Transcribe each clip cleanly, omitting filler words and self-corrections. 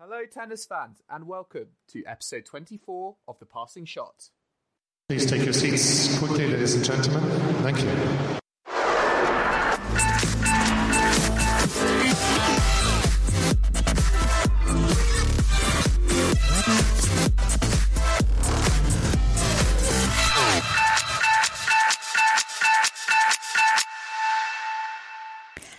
Hello, tennis fans, and welcome to episode 24 of The Passing Shot. Please take your seats quickly, ladies and gentlemen. Thank you.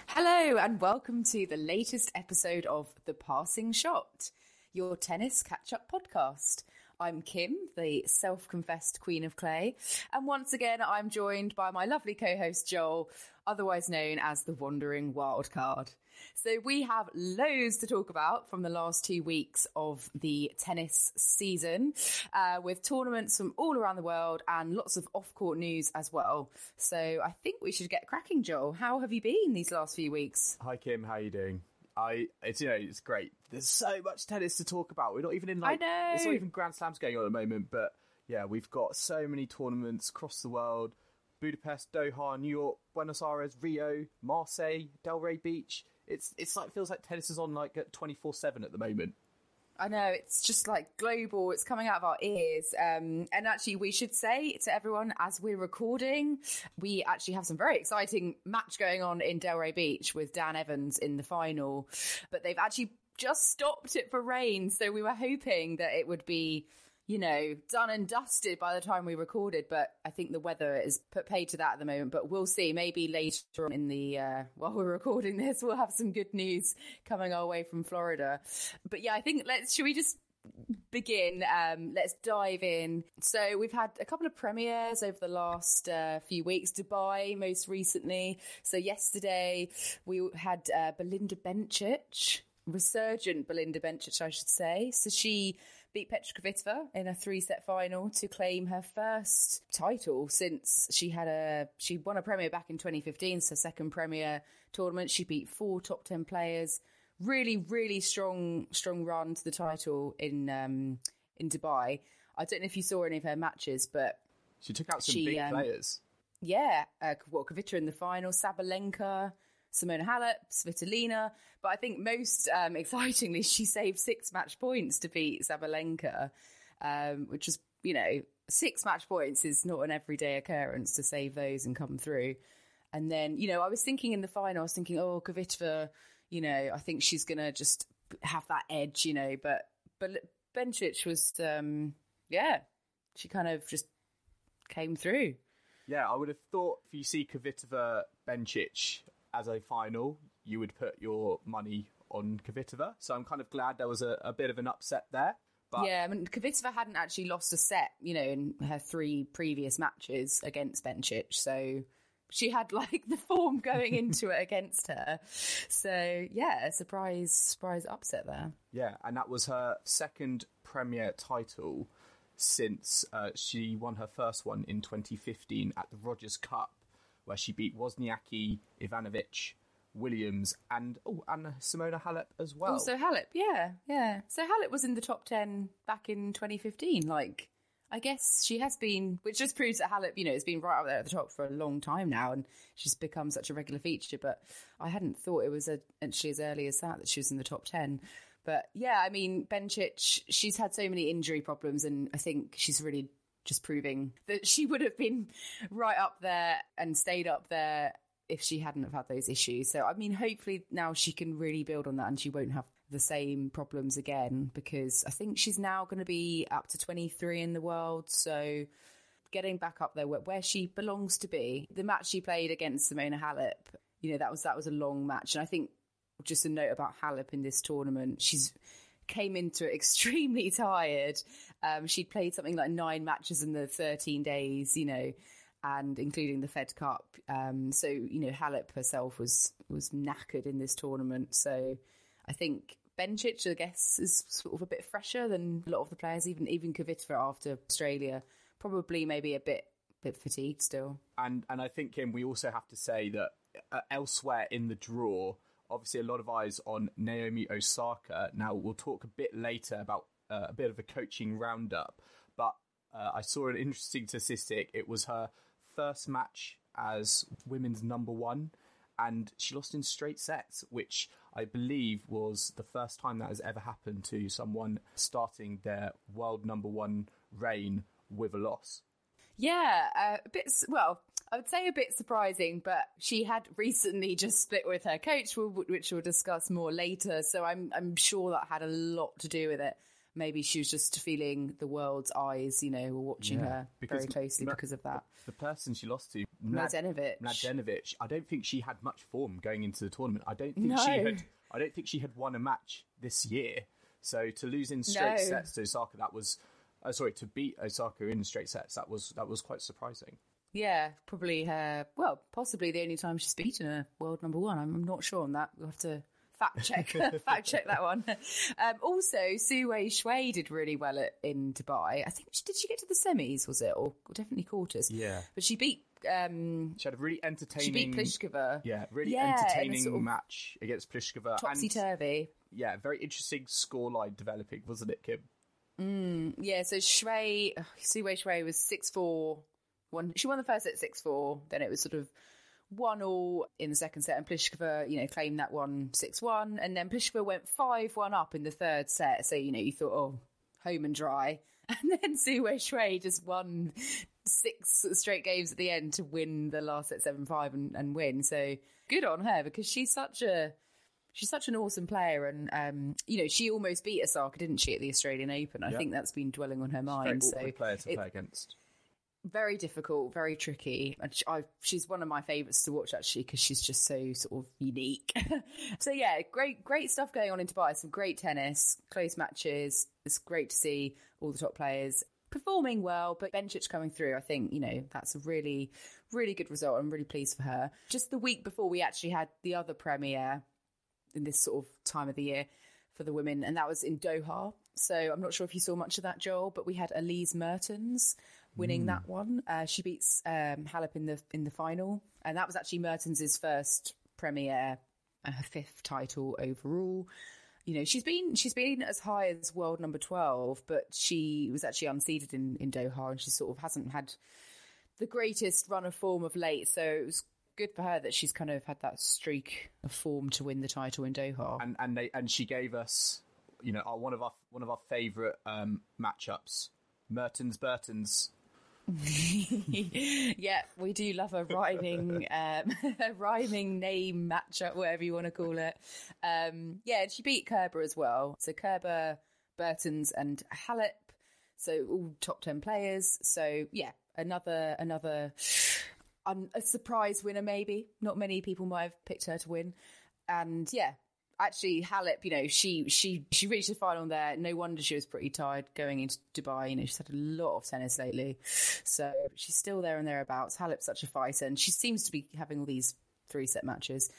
Hello and welcome to the latest episode of The Passing Shot, your tennis catch-up podcast. I'm Kim, the self-confessed queen of clay, and once again I'm joined by my lovely co-host Joel, otherwise known as the Wandering Wildcard. So we have loads to talk about from the last 2 weeks of the tennis season, with tournaments from all around the world and lots of off-court news as well. So I think we should get cracking, Joel. How have you been these last few weeks? Hi, Kim. How are you doing? It's great. There's so much tennis to talk about. We're not even in it's not even Grand Slams going on at the moment, but yeah, we've got so many tournaments across the world. Budapest, Doha, New York, Buenos Aires, Rio, Marseille, Delray Beach. It's like, feels like tennis is on like at 24/7 at the moment. I know, it's just like global. It's coming out of our ears. And actually, we should say to everyone, as we're recording, we actually have some very exciting match going on in Delray Beach with Dan Evans in the final. But they've actually just stopped it for rain. So we were hoping that it would be, you know, done and dusted by the time we recorded. But I think the weather is put paid to that at the moment. But we'll see. Maybe later on in the while we're recording this, we'll have some good news coming our way from Florida. But yeah, I think should we just begin? Let's dive in. So we've had a couple of premieres over the last few weeks. Dubai most recently. So yesterday we had resurgent Belinda Bencic, I should say. So she beat Petra Kvitova in a 3-set final to claim her first title since she won a premier back in 2015, so second premier tournament. She beat 4 top 10 players. Really, really strong run to the title in Dubai. I don't know if you saw any of her matches, but she took out some big players. Yeah, Kvitova in the final, Sabalenka, Simona Halep, Svitolina, but I think most excitingly, she saved 6 match points to beat Sabalenka, which was, 6 match points is not an everyday occurrence to save those and come through. And then, I was thinking in the final, oh, Kvitova, I think she's going to just have that edge, but Bencic was, she kind of just came through. Yeah, I would have thought if you see Kvitova Bencic as a final, you would put your money on Kvitova. So I'm kind of glad there was a bit of an upset there. But yeah, I mean, Kvitova hadn't actually lost a set, in her 3 previous matches against Bencic. So she had like the form going into it against her. So yeah, a surprise upset there. Yeah, and that was her second Premier title since she won her first one in 2015 at the Rogers Cup, where she beat Wozniacki, Ivanovic, Williams, and Simona Halep as well. Also Halep, yeah. So Halep was in the top 10 back in 2015. Like, I guess she has been, which just proves that Halep, has been right up there at the top for a long time now, and she's become such a regular feature. But I hadn't thought it was actually as early as that she was in the top 10. But yeah, I mean, Bencic, she's had so many injury problems, and I think she's really just proving that she would have been right up there and stayed up there if she hadn't have had those issues. So, I mean, hopefully now she can really build on that and she won't have the same problems again, because I think she's now going to be up to 23 in the world. So getting back up there where she belongs to be. The match she played against Simona Halep, that was a long match. And I think just a note about Halep in this tournament, she's came into it extremely tired. She'd played something like 9 matches in the 13 days, and including the Fed Cup. So, you know, Halep herself was knackered in this tournament. So I think Bencic, I guess, is sort of a bit fresher than a lot of the players, even Kvitova after Australia, probably maybe a bit fatigued still. And I think, Kim, we also have to say that elsewhere in the draw, obviously a lot of eyes on Naomi Osaka. Now, we'll talk a bit later about a bit of a coaching roundup, but I saw an interesting statistic. It was her first match as women's number one, and she lost in straight sets, which I believe was the first time that has ever happened to someone starting their world number one reign with a loss. Yeah, a bit, well, I would say a bit surprising, but she had recently just split with her coach, which we'll discuss more later. So I'm sure that had a lot to do with it. Maybe she was just feeling the world's eyes, you know, were watching her very closely because of that. The person she lost to, Mladenovic, I don't think she had much form going into the tournament. I don't think she had won a match this year. So to lose in straight sets to Osaka, to beat Osaka in straight sets, that was quite surprising. Yeah, probably possibly the only time she's beaten a world number one. I'm not sure on that. We'll have to fact check that one. Also, Su-Wei Hsieh did really well in Dubai. I think did she get to the semis? Was it or definitely quarters? Yeah, but she beat. She had a really entertaining. She beat Plíšková. Yeah, entertaining sort of match against Plíšková. Topsy turvy. Yeah, very interesting scoreline developing, wasn't it, Kim? Yeah. So Su-Wei Hsieh was 6-4. She won the first set 6-4. Then it was sort of 1-1 in the second set, and Plíšková, you know, claimed that one 6-1, and then Plíšková went 5-1 up in the third set. So, you know, you thought, oh, home and dry, and then Su-Wei Hsieh just won 6 straight games at the end to win the last set 7-5 and win. So good on her, because she's such an awesome player, and you know, she almost beat Osaka, didn't she, at the Australian Open? I think that's been dwelling on her mind. She's a very awkward player to play against. Very difficult, very tricky. And she's one of my favourites to watch, actually, because she's just so sort of unique. So, yeah, great stuff going on in Dubai. Some great tennis, close matches. It's great to see all the top players performing well, but Bencic coming through, I think, you know, that's a really, really good result. I'm really pleased for her. Just the week before, we actually had the other premiere in this sort of time of the year for the women, and that was in Doha. So I'm not sure if you saw much of that, Joel, but we had Elise Mertens winning that one. She beats Halep in the final, and that was actually Mertens's first premiere and her 5th title overall. You know, she's been as high as world number 12, but she was actually unseeded in Doha, and she sort of hasn't had the greatest run of form of late. So it was good for her that she's kind of had that streak of form to win the title in Doha. And she gave us, you know, one of our favourite matchups, Mertens Bertens. Yeah, we do love a rhyming name matchup, whatever you want to call it. Yeah, and she beat Kerber as well. So Kerber, Bertens, and Halep. So all top 10 players. So yeah, another a surprise winner maybe. Not many people might have picked her to win. And yeah, actually, Halep, you know, she reached the final there. No wonder she was pretty tired going into Dubai. You know, she's had a lot of tennis lately. So she's still there and thereabouts. Halep's such a fighter, and she seems to be having all these 3-set matches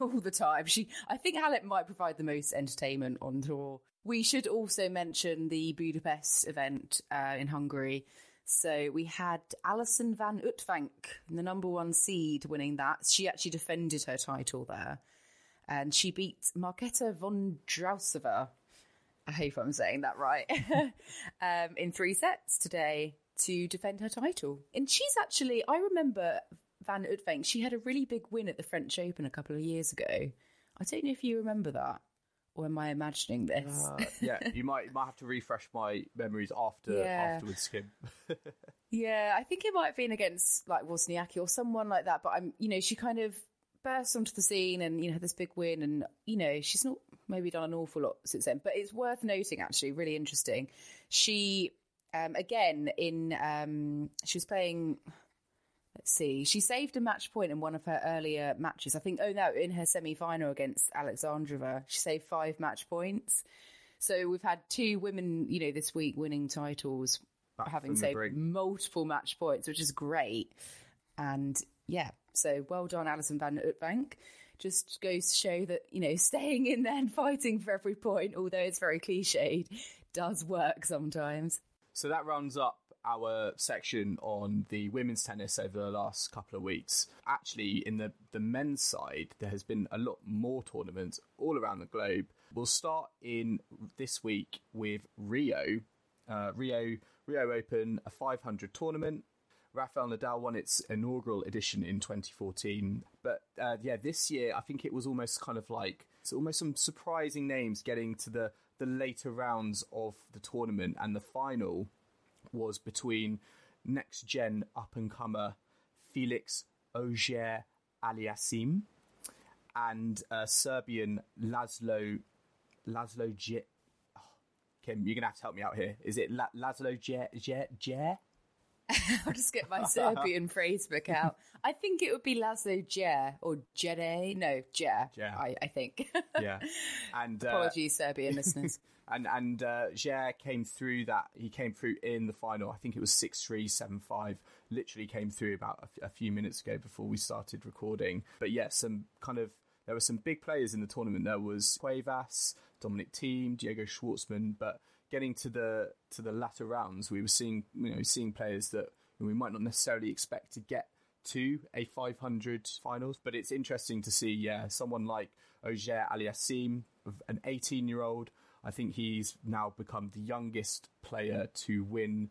all the time. I think Halep might provide the most entertainment on tour. We should also mention the Budapest event in Hungary. So we had Alison van Uytvanck, the number 1 seed, winning that. She actually defended her title there. And she beat Markéta Vondrousova, I hope I'm saying that right, in 3 sets today to defend her title. And she's actually, I remember van Uytvanck, she had a really big win at the French Open a couple of years ago. I don't know if you remember that, or am I imagining this? Yeah, you might have to refresh my memories afterwards, Kim. Yeah, I think it might have been against like Wozniacki or someone like that, but she kind of burst onto the scene and, you know, had this big win, and, you know, she's not maybe done an awful lot since then, but it's worth noting, actually, really interesting. She, again, she was playing, let's see, she saved a match point in one of her earlier matches. I think, in her semi-final against Alexandrova, she saved 5 match points. So we've had 2 women, you know, this week winning titles having saved multiple match points, which is great. And yeah, so well done, Alison van Uytvanck. Just goes to show that, you know, staying in there and fighting for every point, although it's very cliched, does work sometimes. So that rounds up our section on the women's tennis over the last couple of weeks. Actually, in the men's side, there has been a lot more tournaments all around the globe. We'll start in this week with Rio Open, a 500 tournament. Rafael Nadal won its inaugural edition in 2014. But this year, I think it was almost kind of like, it's almost some surprising names getting to the later rounds of the tournament. And the final was between next-gen up-and-comer Felix Auger-Aliassime and Serbian Laslo Djere. Oh, Kim, you're going to have to help me out here. Is it Laslo Djere? I'll just get my Serbian phrase book out. I think it would be Laszlo Djere or Djere. No, Djere, I think. Yeah. And apologies, Serbian listeners. And Djere came through that. He came through in the final. I think it was 6-3, 7-5. Literally came through about a few minutes ago before we started recording. But yeah, there were some big players in the tournament. There was Cuevas, Dominic Thiem, Diego Schwarzman, but getting to the latter rounds, we were seeing players that we might not necessarily expect to get to a 500 finals. But it's interesting to see, someone like Auger-Aliassime, an 18-year-old. I think he's now become the youngest player to win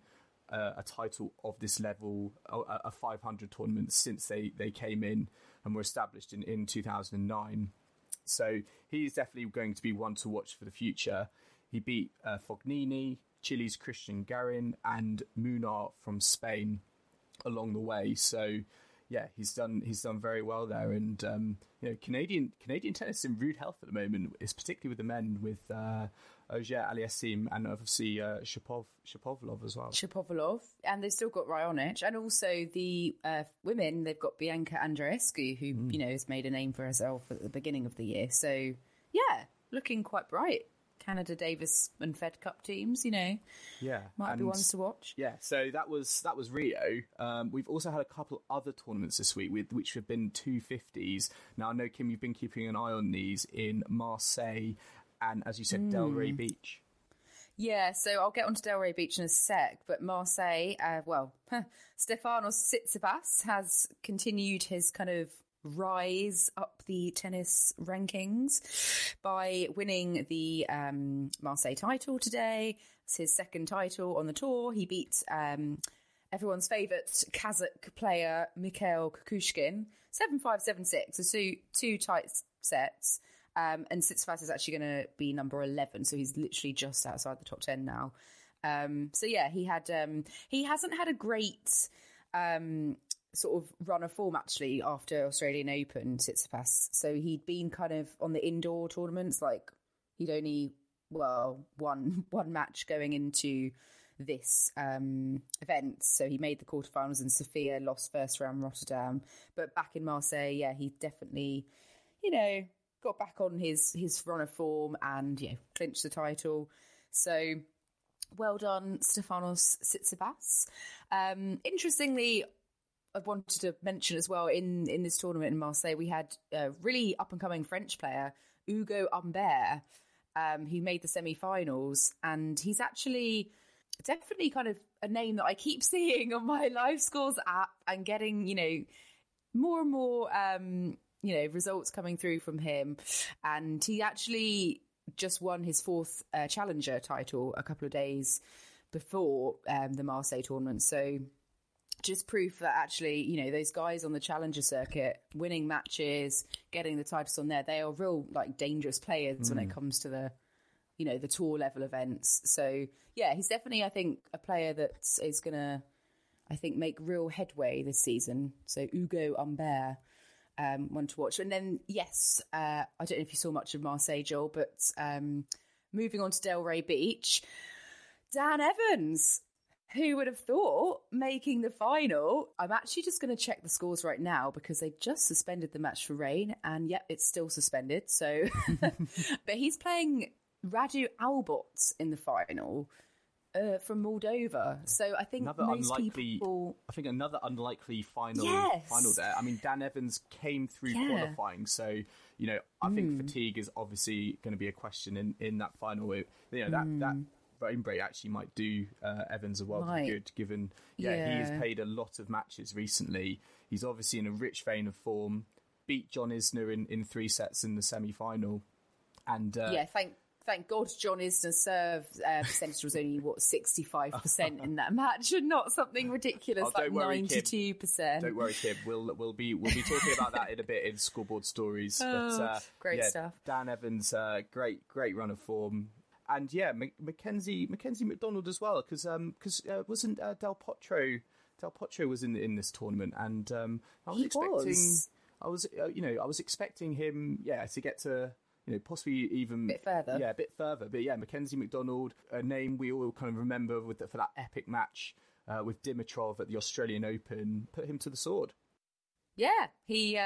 a title of this level, a 500 tournament, since they came in and were established in 2009. So he's definitely going to be one to watch for the future. He beat Fognini, Chile's Christian Garin, and Munar from Spain along the way. So, yeah, he's done very well there. And Canadian tennis in rude health at the moment, is particularly with the men, with Auger-Aliassime and obviously Shapovalov as well. Shapovalov, and they've still got Raonic, and also the women, they've got Bianca Andreescu, who has made a name for herself at the beginning of the year. So yeah, looking quite bright. Canada Davis and Fed Cup teams, might be ones to watch. Yeah, so that was Rio. We've also had a couple other tournaments this week, which have been 250s. Now, I know, Kim, you've been keeping an eye on these in Marseille and, as you said, Delray Beach. Yeah, so I'll get onto Delray Beach in a sec, but Marseille, Stefanos Tsitsipas has continued his kind of rise up the tennis rankings by winning the Marseille title today. It's his second title on the tour. He beat everyone's favourite Kazakh player, Mikhail Kukushkin, 7-5, 7-6, so two tight sets. And Tsitsipas is actually going to be number 11, so he's literally just outside the top 10 now. He hasn't had a great sort of run of form, actually, after Australian Open, Tsitsipas. So he'd been kind of on the indoor tournaments, like he'd only one match going into this event. So he made the quarterfinals in Sofia, lost first round Rotterdam, but back in Marseille, yeah, he definitely, got back on his run of form and clinched the title. So well done, Stefanos Tsitsipas. Interestingly, I wanted to mention as well, in this tournament in Marseille, we had a really up-and-coming French player, Hugo Humbert, who made the semi-finals. And he's actually definitely kind of a name that I keep seeing on my Live Scores app and getting, more and more, results coming through from him. And he actually just won his fourth challenger title a couple of days before the Marseille tournament. So just proof that actually, those guys on the challenger circuit, winning matches, getting the titles on there, they are real, dangerous players when it comes to the, the tour level events. So, yeah, he's definitely, I think, a player that is going to, I think, make real headway this season. So, Hugo Humbert, one to watch. And then, yes, I don't know if you saw much of Marseille, Joel, but moving on to Delray Beach, Dan Evans. Who would have thought, making the final? I'm actually just going to check the scores right now, because they just suspended the match for rain, and yep, it's still suspended. So, but he's playing Radu Albot in the final, from Moldova. So I think another unlikely final there. I mean, Dan Evans came through qualifying, so you know I think fatigue is obviously going to be a question in that final. You know that rain break actually might do Evans a world of good, given he has played a lot of matches recently. He's obviously in a rich vein of form. Beat John Isner in three sets in the semi-final, and thank God John Isner's serve percentage was only 65% in that match, and not something ridiculous like 92%. Don't worry, Kib. We'll be talking about that in a bit in scoreboard stories. Great stuff. Dan Evans, great run of form. And yeah, Mackenzie McDonald as well, because wasn't Del Potro was in this tournament, and I was expecting him to get to possibly even a bit further. But yeah, Mackenzie McDonald, a name we all kind of remember for that epic match with Dimitrov at the Australian Open, put him to the sword. Yeah, he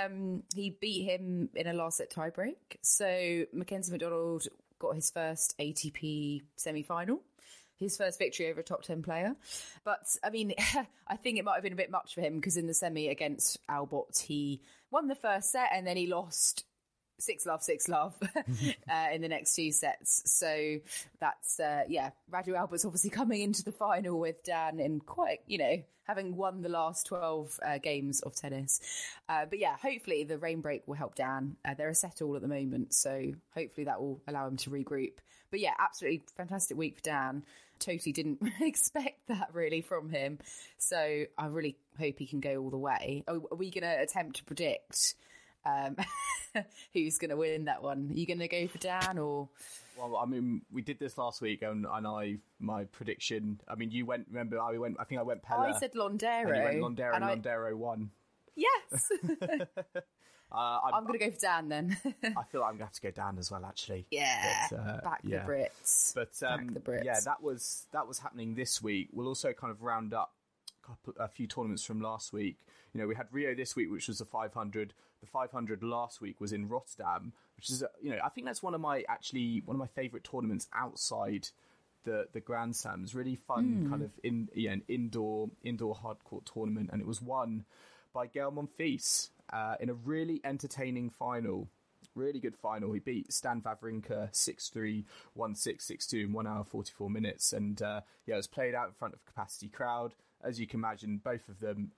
beat him in a last set tiebreak. So Mackenzie McDonald got his first ATP semi-final, his first victory over a top 10 player. But, I mean, I think it might have been a bit much for him, because in the semi against Albot, he won the first set and then he lost 6-love in the next two sets. So that's, Radu Albert's obviously coming into the final with Dan in quite, having won the last 12 games of tennis. But yeah, hopefully the rain break will help Dan. They're a set all at the moment, so hopefully that will allow him to regroup. But yeah, absolutely fantastic week for Dan. Totally didn't expect that really from him. So I really hope he can go all the way. Are we going to attempt to predict who's going to win that one? Are you going to go for Dan or? Well, I mean, we did this last week, and my prediction. I mean, you went. Remember, I went Pella. I said Londero. You went Londero, and Londero won. Yes. I'm going to go for Dan then. I feel like I'm going to have to go Dan as well, actually. Yeah, but, back the Brits. But back the Brits. Yeah, that was happening this week. We'll also kind of round up a few tournaments from last week. We had Rio this week, which was the 500. The 500 last week was in Rotterdam, which is I think that's one of my favourite tournaments outside the Grand Slams. Really fun kind of an indoor hardcourt tournament, and it was won by Gaël Monfils. In a really entertaining final, really good final. He beat Stan Wawrinka 6-3, 1-6, 6-2 in 1 hour 44 minutes. And it was played out in front of a capacity crowd. As you can imagine, both of them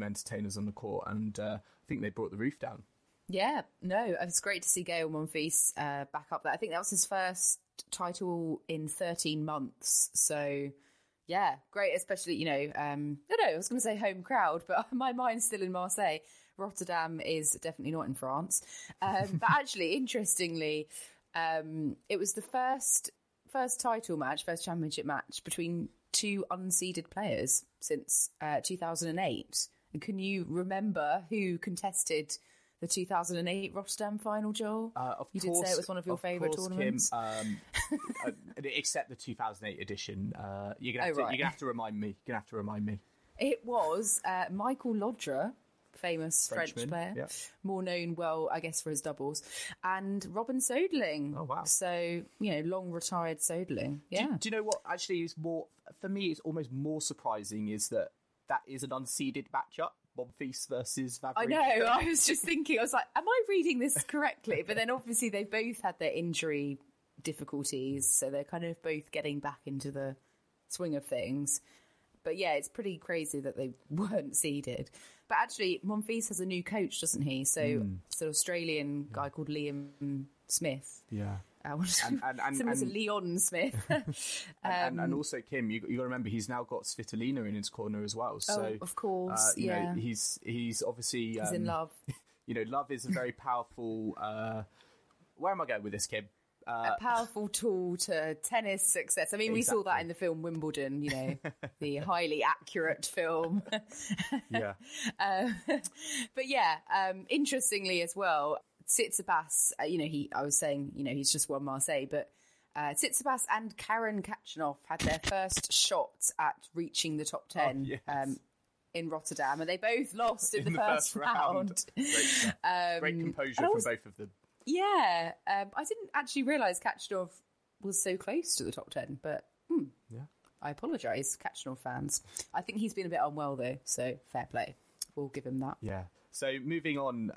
entertainers on the court. And I think they brought the roof down. Yeah, no, it's great to see Gaël Monfils back up there. I think that was his first title in 13 months. So... yeah, great, especially, I was going to say home crowd, but my mind's still in Marseille. Rotterdam is definitely not in France. But actually, interestingly, it was the first championship match between two unseeded players since 2008. And can you remember who contested the 2008 Rotterdam final, Joel? Of course, you did say it was one of your favourite tournaments. Kim, except the 2008 edition. You're gonna have to remind me. You're gonna have to remind me. It was Michael Lodra, famous French player, more known, well, I guess, for his doubles, and Robin Söderling. Oh wow! So long retired Söderling. Yeah. Do you know what? Actually, is more for me. It's almost more surprising is that is an unseeded matchup. Monfils versus Wawrinka. I know, I was just thinking, I was like, am I reading this correctly? But then obviously they've both had their injury difficulties, so they're kind of both getting back into the swing of things. But yeah, it's pretty crazy that they weren't seeded. But actually, Monfils has a new coach, doesn't he? So it's an Australian guy called Liam Smith. Yeah. Similar to Leon Smith. And also, Kim, you got to remember, he's now got Svitolina in his corner as well. So, of course, he's obviously... he's in love. Love is a very powerful... where am I going with this, Kim? A powerful tool to tennis success. I mean, we saw that in the film Wimbledon, the highly accurate film. Yeah. But yeah, interestingly as well... Tsitsipas, he's just won Marseille, but Tsitsipas and Karen Khachanov had their first shots at reaching the top 10 in Rotterdam, and they both lost in the first round. Great composure from both of them. Yeah, I didn't actually realise Khachanov was so close to the top 10, but I apologise, Khachanov fans. I think he's been a bit unwell though, so fair play. We'll give him that. Yeah. So moving on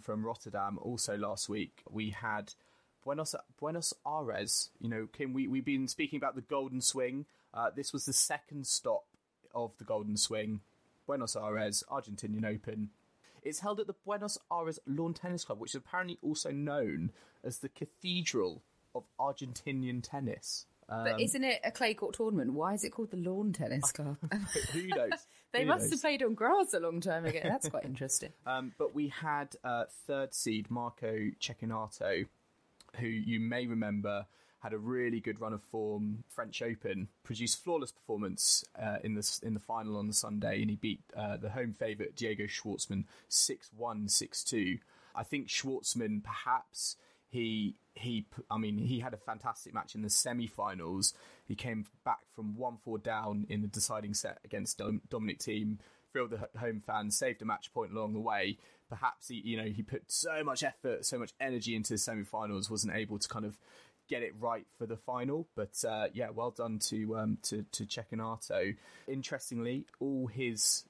from Rotterdam, also last week we had Buenos Aires. You know, Kim, we've been speaking about the Golden Swing. This was the second stop of the Golden Swing. Buenos Aires, Argentinian Open. It's held at the Buenos Aires Lawn Tennis Club, which is apparently also known as the Cathedral of Argentinian Tennis. But isn't it a clay court tournament? Why is it called the Lawn Tennis Club? Who knows? They must have played on grass a long time ago. That's quite interesting. But we had third seed Marco Cecchinato, who you may remember had a really good run of form. French Open, produced flawless performance in the final on the Sunday, and he beat the home favourite Diego Schwarzman 6-1, 6-2. I think Schwarzman perhaps. He had a fantastic match in the semi-finals. He came back from 1-4 down in the deciding set against Dominic Thiem, thrilled the home fans, saved a match point along the way. Perhaps he put so much effort, so much energy into the semi-finals, wasn't able to kind of get it right for the final. But well done to Cecchinato. Interestingly, Cechinato's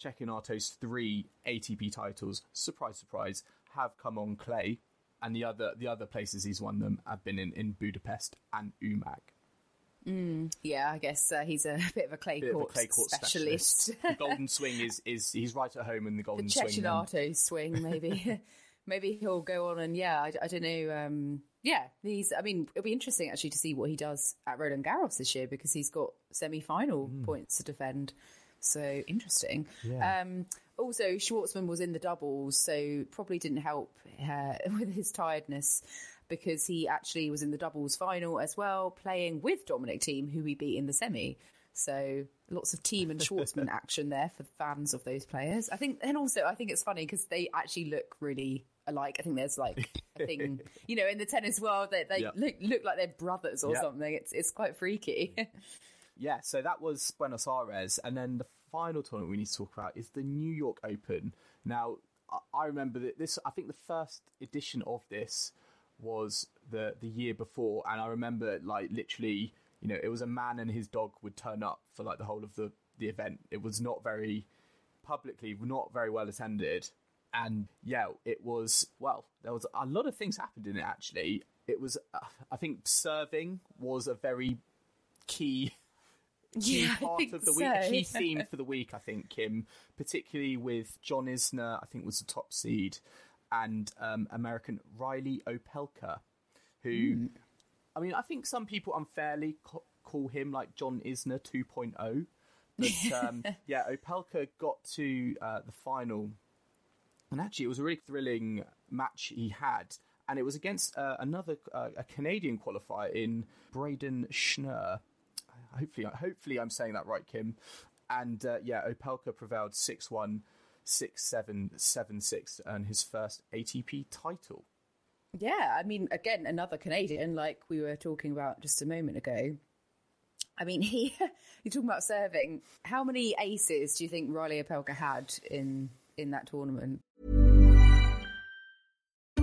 three ATP titles, surprise, surprise, have come on clay, and the other places he's won them have been in Budapest and Umag. Yeah, I guess he's a bit of a clay court specialist. The Golden Swing is he's right at home in the Golden Swing. The Cecchinato Swing, maybe. Maybe he'll go on and, I don't know. It'll be interesting actually to see what he does at Roland Garros this year, because he's got semi-final points to defend. So interesting. Yeah. Also, Schwarzman was in the doubles, so probably didn't help with his tiredness, because he actually was in the doubles final as well, playing with Dominic Thiem, who we beat in the semi. So lots of Thiem and Schwarzman action there for fans of those players. I think, and also I think it's funny because they actually look really alike. I think there's like a thing, in the tennis world that they look like they're brothers or something. It's quite freaky. Yeah, so that was Buenos Aires. And then the final tournament we need to talk about is the New York Open. Now, I remember that I think the first edition of this was the year before. And I remember, like, literally, it was a man and his dog would turn up for, like, the whole of the event. It was not very well attended. And, it was, there was a lot of things happened in it, actually. It was, I think, serving was a very key... part of the week, a key theme for the week, I think, Kim, particularly with John Isner, I think was the top seed, and American Riley Opelka, who, I think some people unfairly call him like John Isner 2.0, but Opelka got to the final, and actually it was a really thrilling match he had, and it was against another Canadian qualifier in Braden Schnurr. Hopefully I'm saying that right, Kim. And Opelka prevailed 6-1, 6-7, 7-6 to earn his first ATP title. Yeah, again, another Canadian, like we were talking about just a moment ago. You're talking about serving. How many aces do you think Riley Opelka had in that tournament?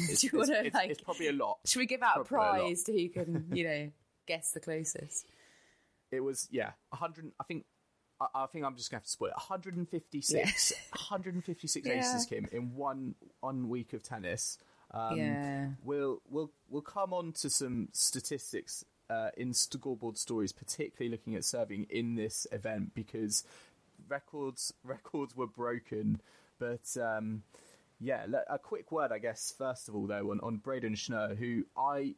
It's probably a lot. Should we give out a prize to who can, guess the closest? It was 100. I think I'm just going to have to split 156 aces, Kim, in one week of tennis. We'll come on to some statistics in scoreboard stories, particularly looking at serving in this event, because records were broken. But a quick word, I guess, first of all, though, on Braden Schnurr, who I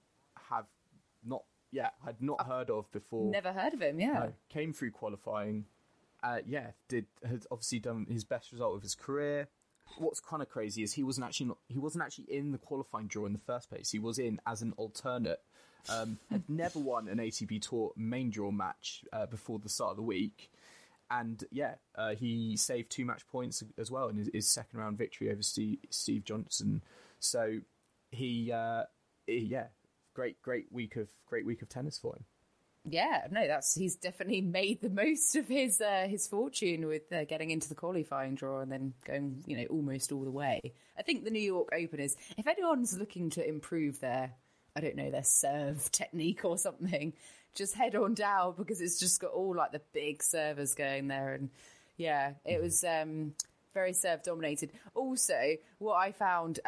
had not heard of before. Never heard of him, yeah. No, came through qualifying. Had obviously done his best result of his career. What's kind of crazy is he wasn't actually in the qualifying draw in the first place. He was in as an alternate. Had never won an ATP Tour main draw match before the start of the week. And he saved 2 match points as well in his second round victory over Steve Johnson. So great week of tennis for him. Yeah, no, he's definitely made the most of his fortune with getting into the qualifying draw and then going, almost all the way. I think the New York Open is, if anyone's looking to improve their, I don't know, their serve technique or something, just head on down, because it's just got all like the big servers going there, and yeah, it was very serve dominated. Also, what I found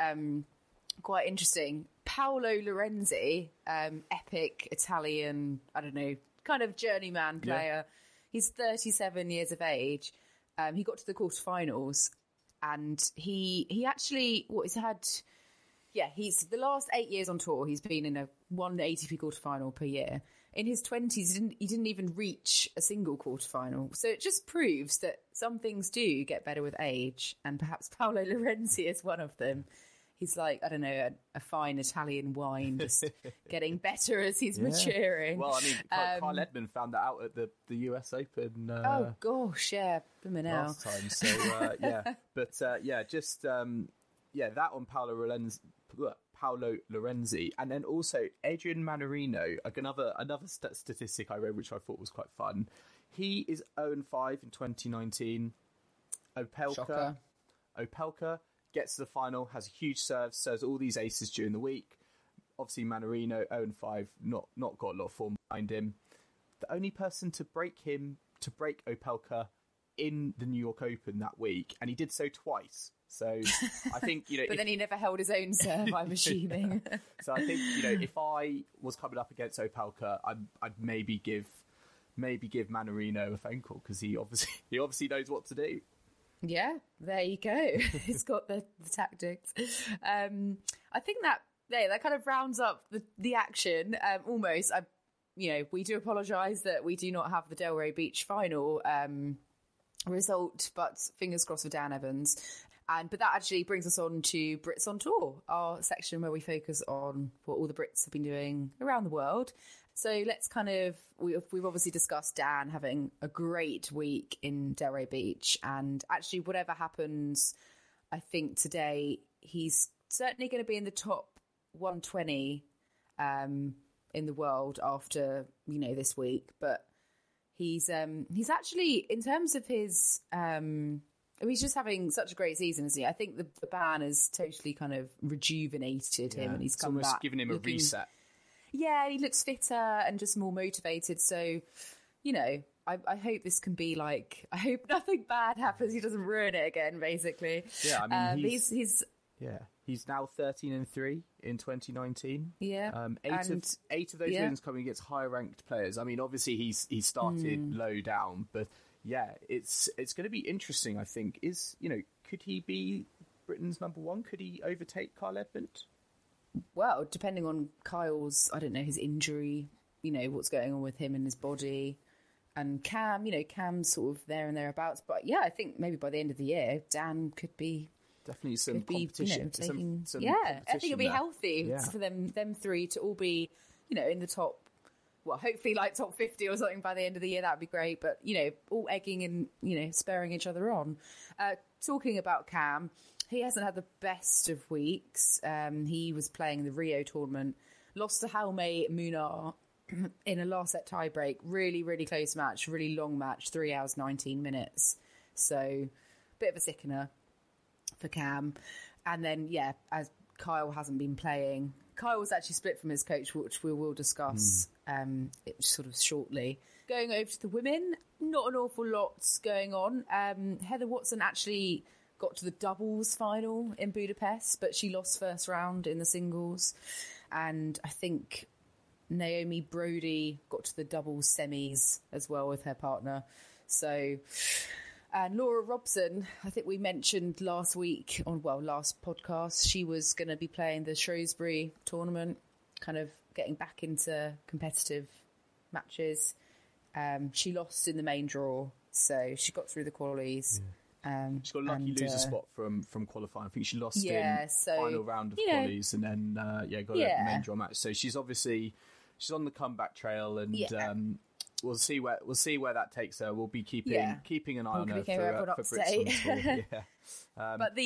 quite interesting. Paolo Lorenzi, epic Italian, I don't know, kind of journeyman player. Yeah. He's 37 years of age. He got to the quarterfinals, and he actually he's the last 8 years on tour. He's been in one ATP quarterfinal per year. In his 20s, he didn't even reach a single quarterfinal. So it just proves that some things do get better with age, and perhaps Paolo Lorenzi is one of them. He's like, I don't know, a fine Italian wine, just getting better as he's maturing. Well, I mean, Kyle Edmund found that out at the US Open. Last time. So, that on Paolo Lorenzi, and then also Adrian Mannarino. Another statistic I read, which I thought was quite fun. He is 0-5 in 2019. Opelka. Gets to the final, has a huge serve, serves all these aces during the week. Obviously, Mannarino, 0-5, not got a lot of form behind him. The only person to break Opelka in the New York Open that week, and he did so twice. So I think, But then he never held his own serve, I'm assuming. Yeah. So I think, if I was coming up against Opelka, I'd maybe give Mannarino a phone call, because he obviously knows what to do. Yeah, there you go. It's got the tactics. I think that kind of rounds up the action almost. We do apologise that we do not have the Delray Beach final result, but fingers crossed for Dan Evans. But that actually brings us on to Brits on Tour, our section where we focus on what all the Brits have been doing around the world. So let's we've obviously discussed Dan having a great week in Delray Beach, and actually whatever happens, I think today he's certainly going to be in the top 120 in the world after, this week. But he's actually, in terms of his, he's just having such a great season, isn't he? I think the ban has totally kind of rejuvenated him, and he's come back. It's almost given him a reset. Yeah, he looks fitter and just more motivated. So, I hope this can be I hope nothing bad happens. He doesn't ruin it again, basically. Yeah, I mean, he's now 13-3 in 2019. Yeah, eight of those wins coming against higher ranked players. I mean, obviously he started low down, but yeah, it's going to be interesting. I think could he be Britain's number one? Could he overtake Kyle Edmund? Well, depending on Kyle's, I don't know, his injury, what's going on with him and his body, and Cam, Cam's sort of there and thereabouts. But yeah, I think maybe by the end of the year, Dan could be definitely competition. Competition I think it'll be healthy for them three to all be, in the top. Well, hopefully top 50 or something by the end of the year. That'd be great. But all egging and spurring each other on. Talking about Cam. He hasn't had the best of weeks. He was playing the Rio tournament, lost to Jaume Munar in a last set tiebreak. Really, really close match, really long match, 3 hours, 19 minutes. So, bit of a sickener for Cam. And then, as Kyle hasn't been playing. Kyle was actually split from his coach, which we will discuss sort of shortly. Going over to the women, not an awful lot going on. Heather Watson actually got to the doubles final in Budapest, but she lost first round in the singles. And I think Naomi Brody got to the doubles semis as well with her partner. So, and Laura Robson, I think we mentioned last week on, well, last podcast, she was going to be playing the Shrewsbury tournament, kind of getting back into competitive matches. She lost in the main draw, so she got through the qualies. Yeah. She got a lucky loser spot from qualifying. I think she lost in final round of qualies, and then got a main draw match. So she's on the comeback trail, and we'll see where that takes her. We'll be keeping an eye on her for Brits. Yeah. But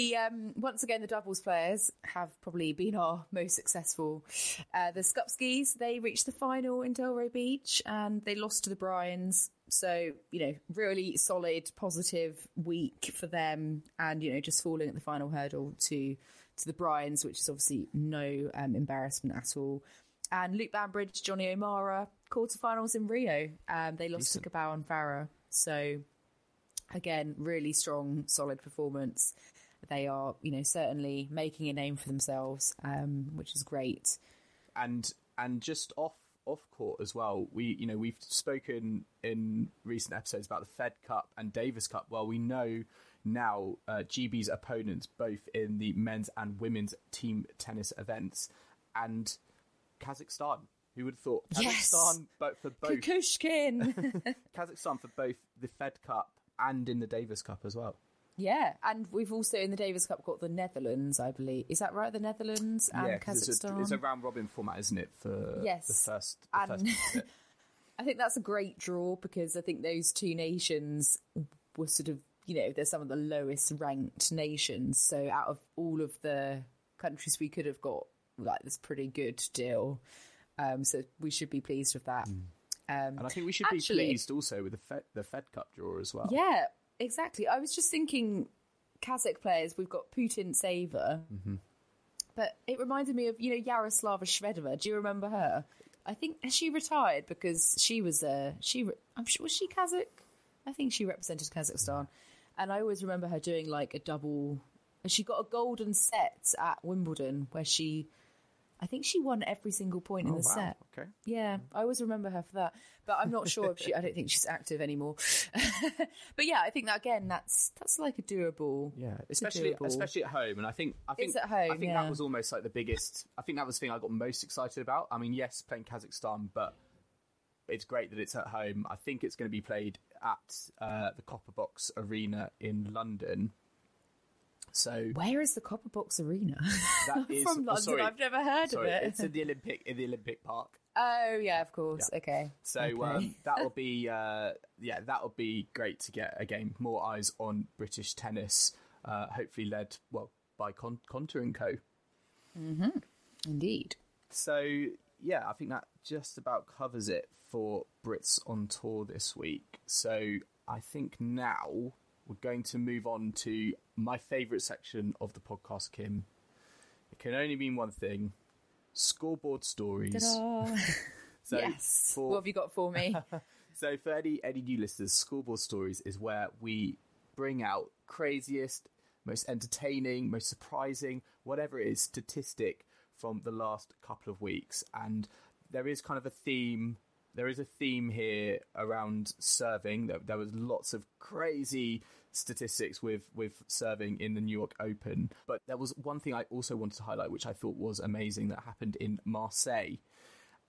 once again, the doubles players have probably been our most successful. The Skupskis, they reached the final in Delray Beach and they lost to the Bryans. So, really solid, positive week for them. And, just falling at the final hurdle to the Bryans, which is obviously no embarrassment at all. And Luke Banbridge, Johnny O'Mara, quarterfinals in Rio. They lost to Cabau and Farah. So, again, really strong, solid performance. They are, certainly making a name for themselves, which is great. And just off court as well, we we've spoken in recent episodes about the Fed Cup and Davis Cup. Well, we know now GB's opponents both in the men's and women's team tennis events, and Kazakhstan. Who would have thought? Kazakhstan, but for both Kukushkin. Kazakhstan for both the Fed Cup and in the Davis Cup as well. Yeah, and we've also in the Davis Cup got the Netherlands, I believe. Is that right? The Netherlands and Kazakhstan. It's a round robin format, isn't it? For the first I think that's a great draw because I think those two nations were sort of they're some of the lowest ranked nations. So out of all of the countries we could have got, like, this pretty good deal. So we should be pleased with that. Mm. And I think we should be pleased also with the Fed Cup draw as well. Yeah, exactly. I was just thinking Kazakh players, we've got Putin Saver, but it reminded me of, Yaroslava Shvedova. Do you remember her? I think she retired because she was was she Kazakh? I think she represented Kazakhstan. And I always remember her doing like a double. And she got a golden set at Wimbledon where I think she won every single point in the set. Okay. Yeah, I always remember her for that. But I'm not sure if I don't think she's active anymore. But yeah, I think that again, that's like a doable. Yeah, especially at home. And I think it's at home. I think that was almost like the biggest. I think that was the thing I got most excited about. I mean, yes, playing Kazakhstan, but it's great that it's at home. I think it's going to be played at the Copper Box Arena in London. So where is the Copper Box Arena? That is from London. I've never heard of it. It's in the Olympic Park. Oh yeah, of course. Yeah. Okay. So that will be great to get again more eyes on British tennis. Hopefully led by Conter & Co. Mm-hmm. Indeed. So yeah, I think that just about covers it for Brits on Tour this week. So I think now we're going to move on to my favourite section of the podcast, Kim. It can only mean one thing. Scoreboard stories. So yes. What have you got for me? So for any new listeners, Scoreboard Stories is where we bring out craziest, most entertaining, most surprising, whatever it is, statistic from the last couple of weeks. And there is kind of a theme. There is a theme here around serving. There was lots of crazy statistics with serving in the New York Open. But there was one thing I also wanted to highlight, which I thought was amazing, that happened in Marseille.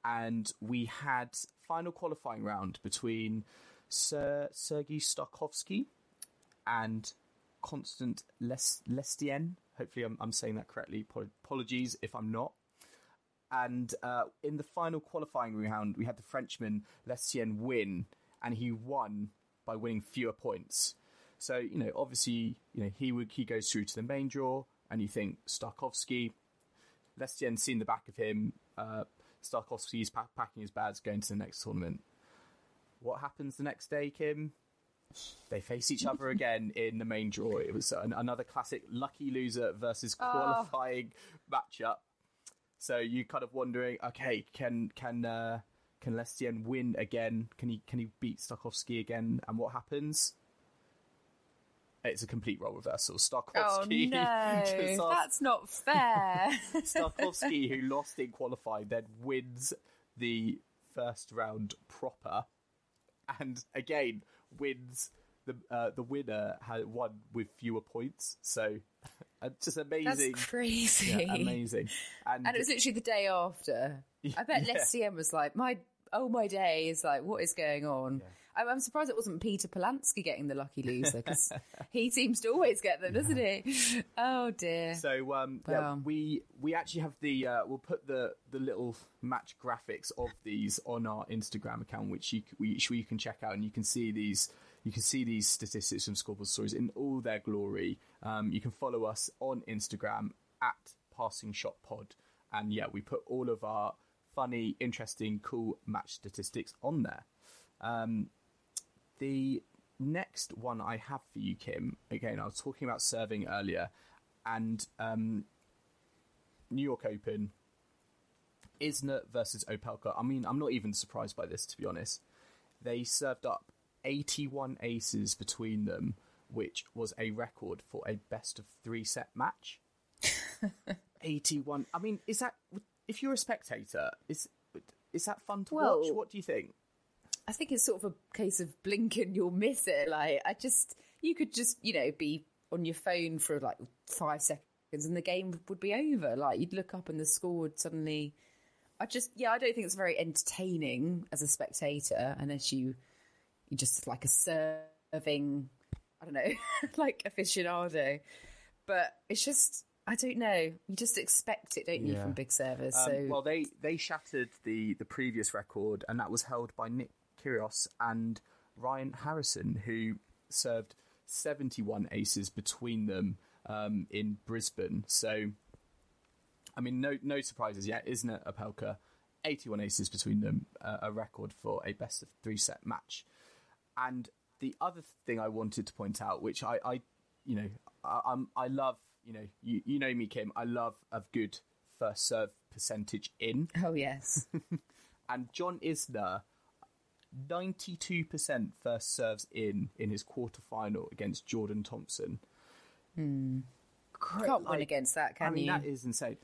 And we had final qualifying round between Sergiy Stakhovsky and Constant Lestienne. Hopefully I'm saying that correctly. Apologies if I'm not. And in the final qualifying round, we had the Frenchman Lestienne win, and he won by winning fewer points. So, obviously, he goes through to the main draw, and you think Stakhovsky, Lestienne's seen the back of him, Starkovsky's packing his bags, going to the next tournament. What happens the next day, Kim? They face each other again in the main draw. It was another classic lucky loser versus qualifying matchup. So you're kind of wondering, okay, can Lestienne win again? Can he beat Stakhovsky again? And what happens? It's a complete role reversal. Stakhovsky. Oh, no. That's not fair. Stakhovsky, who lost in qualifying, then wins the first round proper. And again, wins... the winner had won with fewer points, so just amazing. That's crazy. Yeah, amazing. And it was literally the day after. I bet Lestienne was like, my day is like, what is going on? Yeah. I'm surprised it wasn't Peter Polanski getting the lucky loser, because he seems to always get them, doesn't he? Oh dear. So we actually have the we'll put the little match graphics of these on our Instagram account, which you can check out, and you can see these. You can see these statistics from Scoreboard Stories in all their glory. You can follow us on Instagram at Passing Shot Pod, and we put all of our funny, interesting, cool match statistics on there. The next one I have for you, Kim, again, I was talking about serving earlier, and New York Open, Isner versus Opelka. I mean, I'm not even surprised by this, to be honest. They served up 81 aces between them, which was a record for a best of 3-set match. 81. I mean, is that, if you're a spectator, is that fun to watch? What do you think? I think it's sort of a case of blink and you'll miss it. Like, you could just, be on your phone for like 5 seconds and the game would be over. Like, you'd look up and the score would suddenly. I don't think it's very entertaining as a spectator unless you just like a serving, I don't know, like aficionado. But it's just, I don't know. You just expect it, don't you, from big servers? Well, they shattered the previous record, and that was held by Nick Kyrgios and Ryan Harrison, who served 71 aces between them in Brisbane. So, I mean, no surprises yet, isn't it, Opelka? 81 aces between them, a record for a best of 3-set match. And the other thing I wanted to point out, which I love, you know me, Kim, I love a good first serve percentage in. Oh, yes. And John Isner, 92% first serves in his quarterfinal against Jordan Thompson. Can't win against that, can you? I mean, that is insane.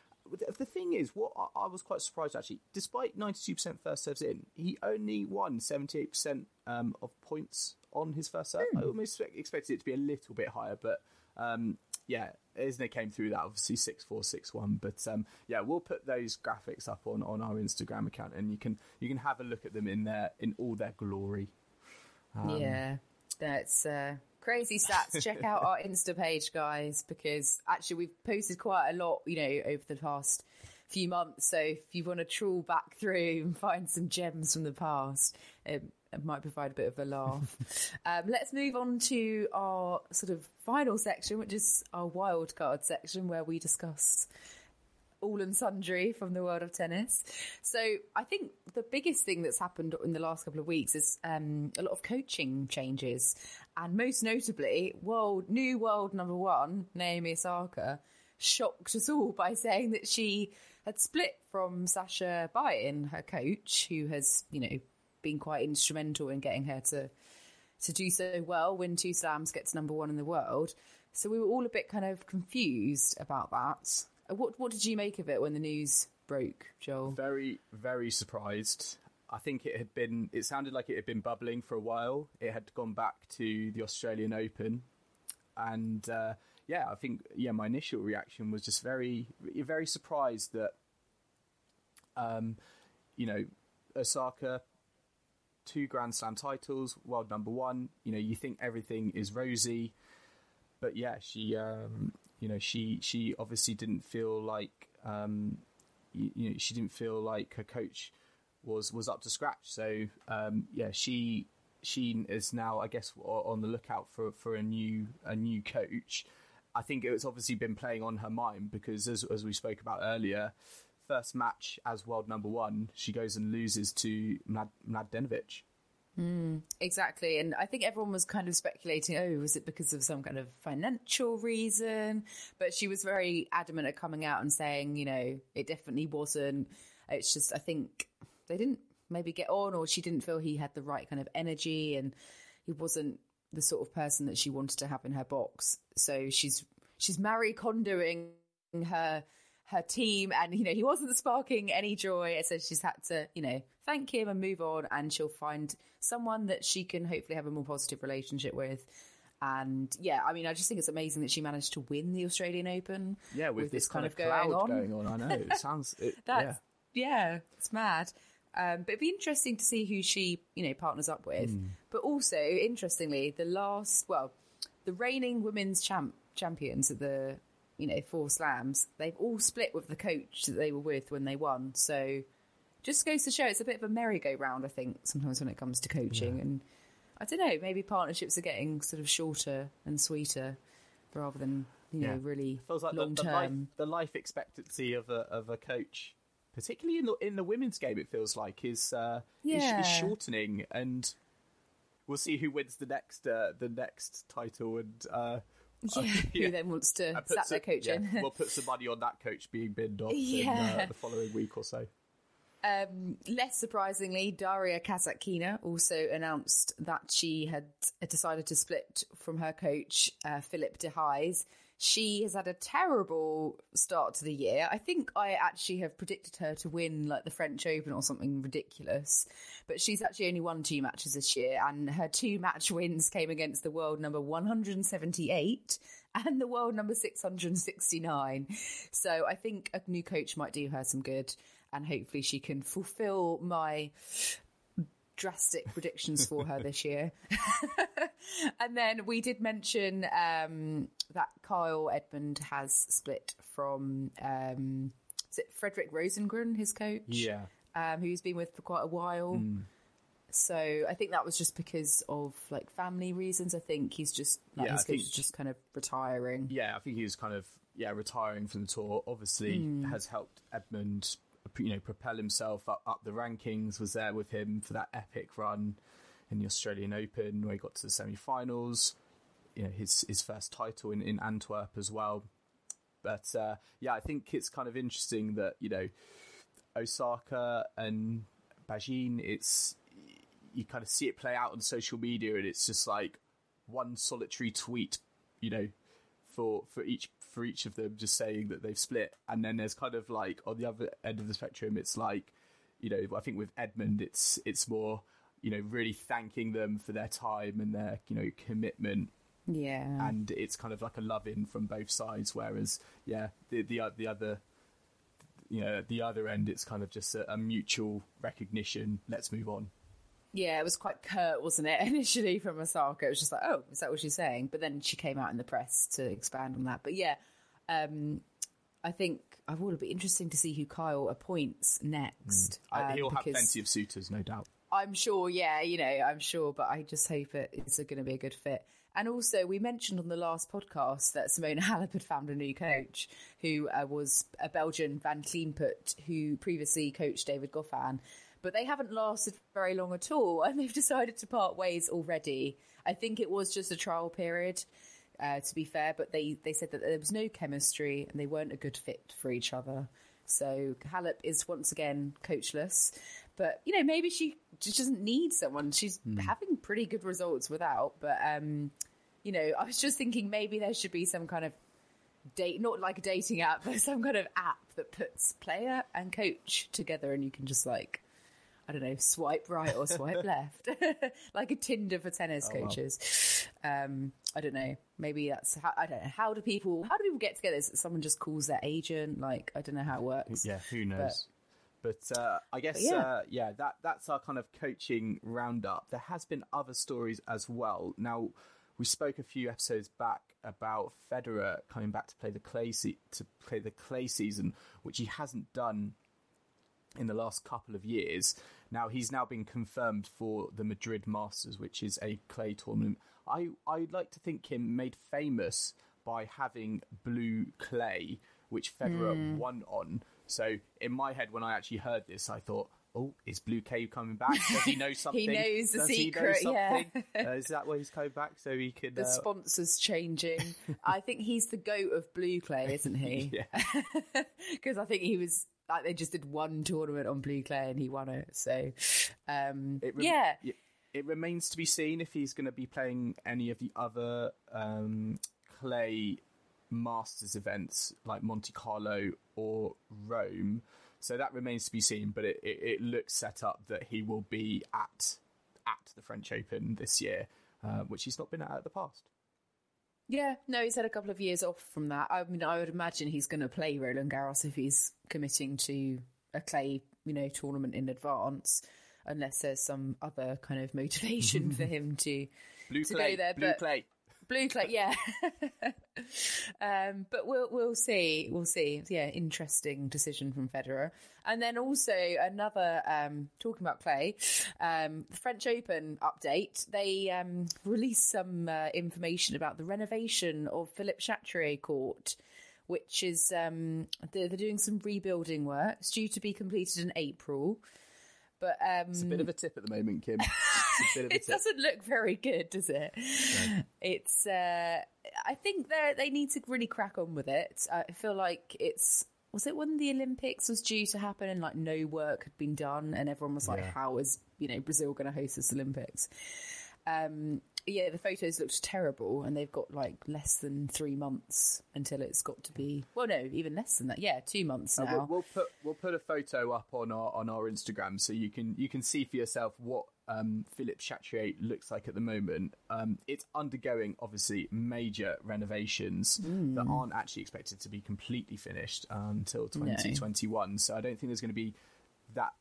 The thing is, what I was quite surprised, actually, despite 92% first serves in, he only won 78% of points on his first serve. I almost expected it to be a little bit higher, but Isner came through that, obviously 6-4, 6-1. But we'll put those graphics up on our Instagram account, and you can have a look at them in all their glory. That's crazy stats. Check out our Insta page, guys, because actually we've posted quite a lot, over the past few months. So if you want to trawl back through and find some gems from the past, it might provide a bit of a laugh. Let's move on to our sort of final section, which is our wild card section, where we discuss all and sundry from the world of tennis. So I think the biggest thing that's happened in the last couple of weeks is a lot of coaching changes, and most notably, world number one Naomi Osaka shocked us all by saying that she had split from Sasha Bayan, her coach, who has been quite instrumental in getting her to do so well, win 2 slams, get to number one in the world. So we were all a bit kind of confused about that. What did you make of it when the news broke, Joel? Very, very surprised. I think it sounded like it had been bubbling for a while. It had gone back to the Australian Open. And I think my initial reaction was just very, very surprised that, Osaka, 2 Grand Slam titles, world number one. You think everything is rosy. But yeah, she... she obviously didn't feel like she didn't feel like her coach was up to scratch. So she is now, I guess, on the lookout for a new coach. I think it's obviously been playing on her mind because, as we spoke about earlier, first match as world number one, she goes and loses to Mladenovic. Exactly. And I think everyone was kind of speculating, was it because of some kind of financial reason? But she was very adamant at coming out and saying, it definitely wasn't. It's just, I think they didn't maybe get on, or she didn't feel he had the right kind of energy, and he wasn't the sort of person that she wanted to have in her box. So she's Marie Kondoing her team, and he wasn't sparking any joy, so she's had to thank him and move on, and she'll find someone that she can hopefully have a more positive relationship with. And I just think it's amazing that she managed to win the Australian Open with this kind of cloud going on. I know, it sounds it's mad. But it'd be interesting to see who she partners up with. But also interestingly, the reigning women's champions at the four slams, they've all split with the coach that they were with when they won. So just goes to show it's a bit of a merry-go-round, I think, sometimes when it comes to coaching. And I don't know, maybe partnerships are getting sort of shorter and sweeter rather than, really feels like long-term. The life expectancy of a coach, particularly in the women's game, it feels like is shortening, and we'll see who wins the next title and... who then wants to sack their coach in. We'll put some money on that coach being binned off in the following week or so. Less surprisingly, Daria Kasatkina also announced that she had decided to split from her coach, Philippe Dehaze. She has had a terrible start to the year. I think I actually have predicted her to win the French Open or something ridiculous. But she's actually only won two matches this year, and her two match wins came against the world number 178 and the world number 669. So I think a new coach might do her some good, and hopefully she can fulfill my drastic predictions for her this year. And then we did mention that Kyle Edmund has split from is it Frederick Rosengren, his coach, who he's been with for quite a while. So I think that was just because of family reasons. I think he's just his coach is just kind of retiring. I think he was kind of retiring from the tour, obviously. Has helped Edmund propel himself up the rankings, was there with him for that epic run in the Australian Open where he got to the semi-finals, his first title in Antwerp as well. But I think it's kind of interesting that Osaka and Bajin, it's, you kind of see it play out on social media, and it's just one solitary tweet for each of them, just saying that they've split. And then there's kind of on the other end of the spectrum, it's I think with Edmund it's more really thanking them for their time and their commitment, and it's kind of a love-in from both sides. Whereas the other at the other end, it's kind of just a mutual recognition, let's move on. Yeah, it was quite curt, wasn't it, initially from Osaka? It was just oh, is that what she's saying? But then she came out in the press to expand on that. But I think it will be interesting to see who Kyle appoints next. He'll have plenty of suitors, no doubt. I'm sure, I'm sure. But I just hope it's going to be a good fit. And also, we mentioned on the last podcast that Simona Halep had found a new coach who was a Belgian, Van Cleanput, who previously coached David Goffin. But they haven't lasted very long at all, and they've decided to part ways already. I think it was just a trial period, to be fair, but they said that there was no chemistry and they weren't a good fit for each other. So Halep is once again coachless, but maybe she just doesn't need someone. She's having pretty good results without, but I was just thinking maybe there should be some kind of date, not like a dating app, but some kind of app that puts player and coach together, and you can just I don't know, swipe right or swipe left, like a Tinder for tennis coaches. Wow. I don't know. Maybe that's how, I don't know. How do people get together? Is it someone just calls their agent? I don't know how it works. Yeah, who knows? But I guess, that's our kind of coaching roundup. There has been other stories as well. Now, we spoke a few episodes back about Federer coming back to play the clay season, which he hasn't done in the last couple of years. Now he's now been confirmed for the Madrid Masters, which is a clay tournament. I'd like to think him made famous by having blue clay, which Federer won on. So in my head, when I actually heard this, I thought, oh, is blue clay coming back? Does he know something? Does he know the secret? Is that why he's coming back? So he could... The sponsor's changing. I think he's the goat of blue clay, isn't he? Because I think he was... they just did one tournament on blue clay and he won it. So, It remains to be seen if he's going to be playing any of the other clay Masters events like Monte Carlo or Rome. So that remains to be seen, but it looks set up that he will be at the French Open this year, which he's not been at the past. Yeah, no, he's had a couple of years off from that. I mean, I would imagine he's going to play Roland Garros if he's committing to a clay, tournament in advance, unless there's some other kind of motivation for him to go there. Blue clay, yeah. But we'll see. Yeah, interesting decision from Federer. And then also another, talking about clay, the French Open update. They released some information about the renovation of Philippe Chatrier Court, which is they're doing some rebuilding work. It's due to be completed in April. But it's a bit of a tip at the moment, Kim. It doesn't look very good, does it? No. It's I think they need to really crack on with it. I feel like was it when the Olympics was due to happen and like no work had been done and everyone was like, how is Brazil going to host this Olympics? Yeah, the photos looked terrible, and they've got like less than 3 months until it's got to be. Well, no, even less than that. Yeah, 2 months now. We'll put a photo up on our Instagram so you can see for yourself what Philippe Chatrier looks like at the moment. It's undergoing obviously major renovations that aren't actually expected to be completely finished until 2021. No. So I don't think there's going to be that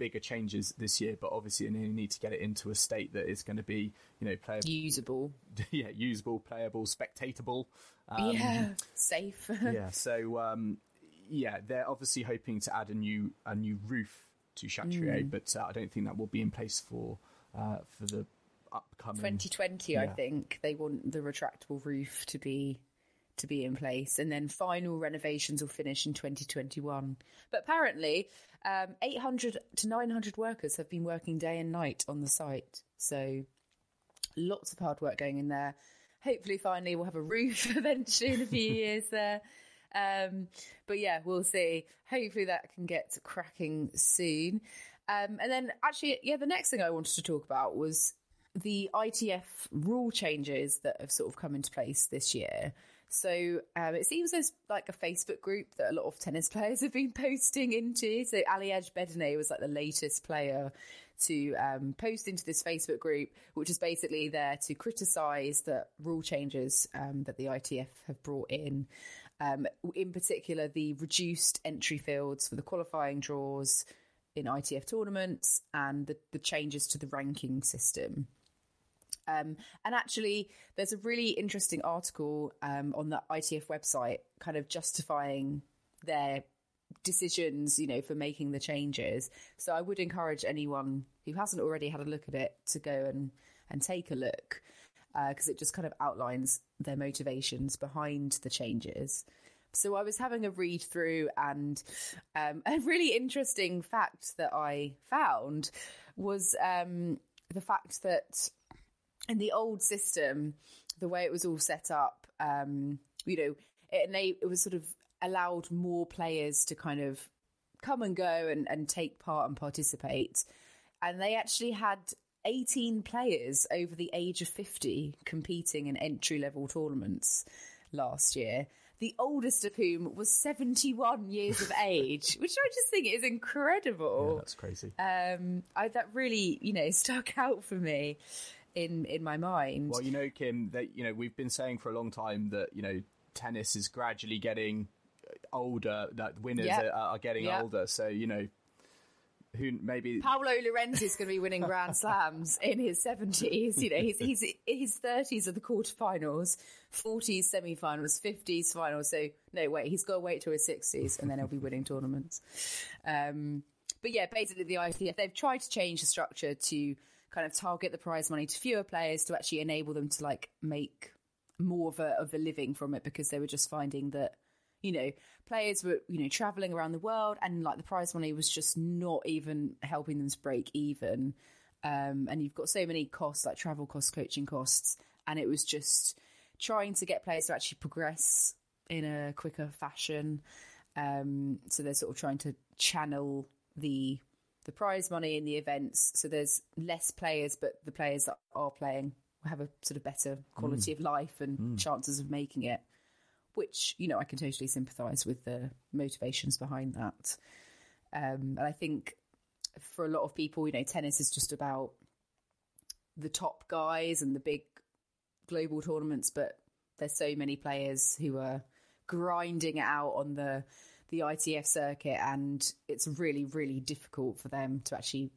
bigger changes this year, but obviously you need to get it into a state that is going to be playable, usable, playable, spectatable, safe. They're obviously hoping to add a new roof to Chatrier, but I don't think that will be in place for the upcoming 2020. I think they want the retractable roof to be in place, and then final renovations will finish in 2021. But apparently 800 to 900 workers have been working day and night on the site, so lots of hard work going in there. Hopefully finally we'll have a roof eventually in a few years there, but yeah, we'll see. Hopefully that can get cracking soon. And then actually the next thing I wanted to talk about was the ITF rule changes that have sort of come into place this year. So it seems there's like a Facebook group that a lot of tennis players have been posting into. So Aliaj Bedene was like the latest player to post into this Facebook group, which is basically there to criticise the rule changes that the ITF have brought in particular the reduced entry fields for the qualifying draws in ITF tournaments and the changes to the ranking system. And actually, there's a really interesting article on the ITF website kind of justifying their decisions, for making the changes. So I would encourage anyone who hasn't already had a look at it to go and take a look, because it just kind of outlines their motivations behind the changes. So I was having a read through, and a really interesting fact that I found was the fact that in the old system, the way it was all set up, it was sort of allowed more players to kind of come and go and take part and participate. And they actually had 18 players over the age of 50 competing in entry-level tournaments last year, the oldest of whom was 71 years of age, which I just think is incredible. Yeah, that's crazy. That really, stuck out for me. In my mind. Well, Kim, that we've been saying for a long time that tennis is gradually getting older, that winners are getting older. So Paolo Lorenzi is going to be winning Grand Slams in his 70s. His 30s are the quarterfinals, 40s semi-finals, 50s finals. So no, wait, he's got to wait till his 60s and then he'll be winning tournaments. But yeah, basically the ITF, they've tried to change the structure to kind of target the prize money to fewer players to actually enable them to like make more of a living from it, because they were just finding that, players were, traveling around the world and like the prize money was just not even helping them to break even. And you've got so many costs, like travel costs, coaching costs, and it was just trying to get players to actually progress in a quicker fashion. So they're sort of trying to channel the the prize money in the events. So there's less players, but the players that are playing have a sort of better quality of life and chances of making it, which, you know, I can totally sympathise with the motivations behind that. And I think for a lot of people, you know, tennis is just about the top guys and the big global tournaments, but there's so many players who are grinding it out on the ITF circuit, and it's really, really difficult for them to actually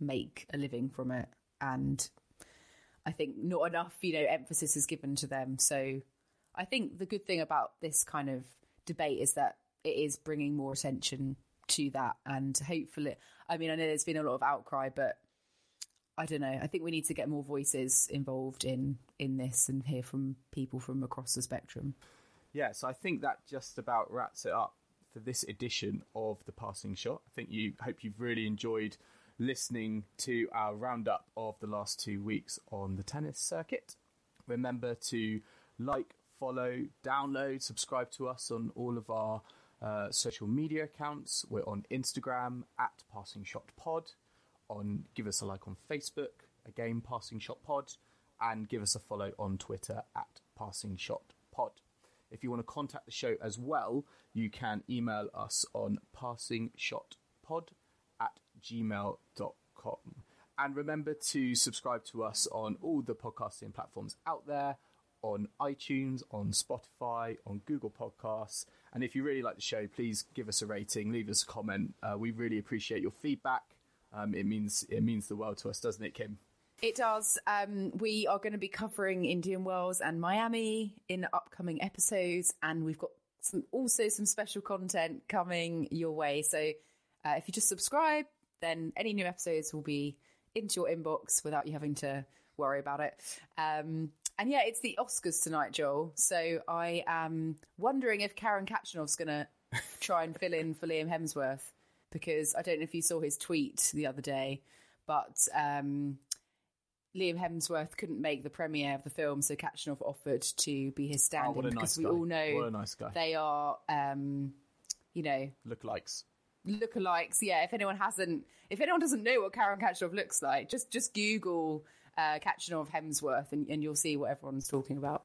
make a living from it. And I think not enough, you know, emphasis is given to them. So I think the good thing about this kind of debate is that it is bringing more attention to that. And hopefully, I mean, I know there's been a lot of outcry, but I don't know. I think we need to get more voices involved in this and hear from people from across the spectrum. Yeah, so I think that just about wraps it up for this edition of The Passing Shot. I think you hope you've really enjoyed listening to our roundup of the last 2 weeks on the tennis circuit. Remember to like, follow, download, subscribe to us on all of our social media accounts. We're on Instagram at Passing Shot Pod. Give us a like on Facebook, again, Passing Shot Pod, and give us a follow on Twitter at Passing Shot Pod. If you want to contact the show as well, you can email us on passingshotpod@gmail.com. And remember to subscribe to us on all the podcasting platforms out there, on iTunes, on Spotify, on Google Podcasts. And if you really like the show, please give us a rating, leave us a comment. We really appreciate your feedback. It means the world to us, doesn't it, Kim? It does. We are going to be covering Indian Wells and Miami in upcoming episodes, and we've got some special content coming your way. So if you just subscribe, then any new episodes will be into your inbox without you having to worry about it. And yeah, it's the Oscars tonight, Joel. So I am wondering if Karen Khachanov's going to try and fill in for Liam Hemsworth, because I don't know if you saw his tweet the other day, but Liam Hemsworth couldn't make the premiere of the film, so Khachanov offered to be his stand-in, because we all know they are, you know... Lookalikes, yeah. If anyone doesn't know what Karen Khachanov looks like, just Google Khachanov Hemsworth and you'll see what everyone's talking about.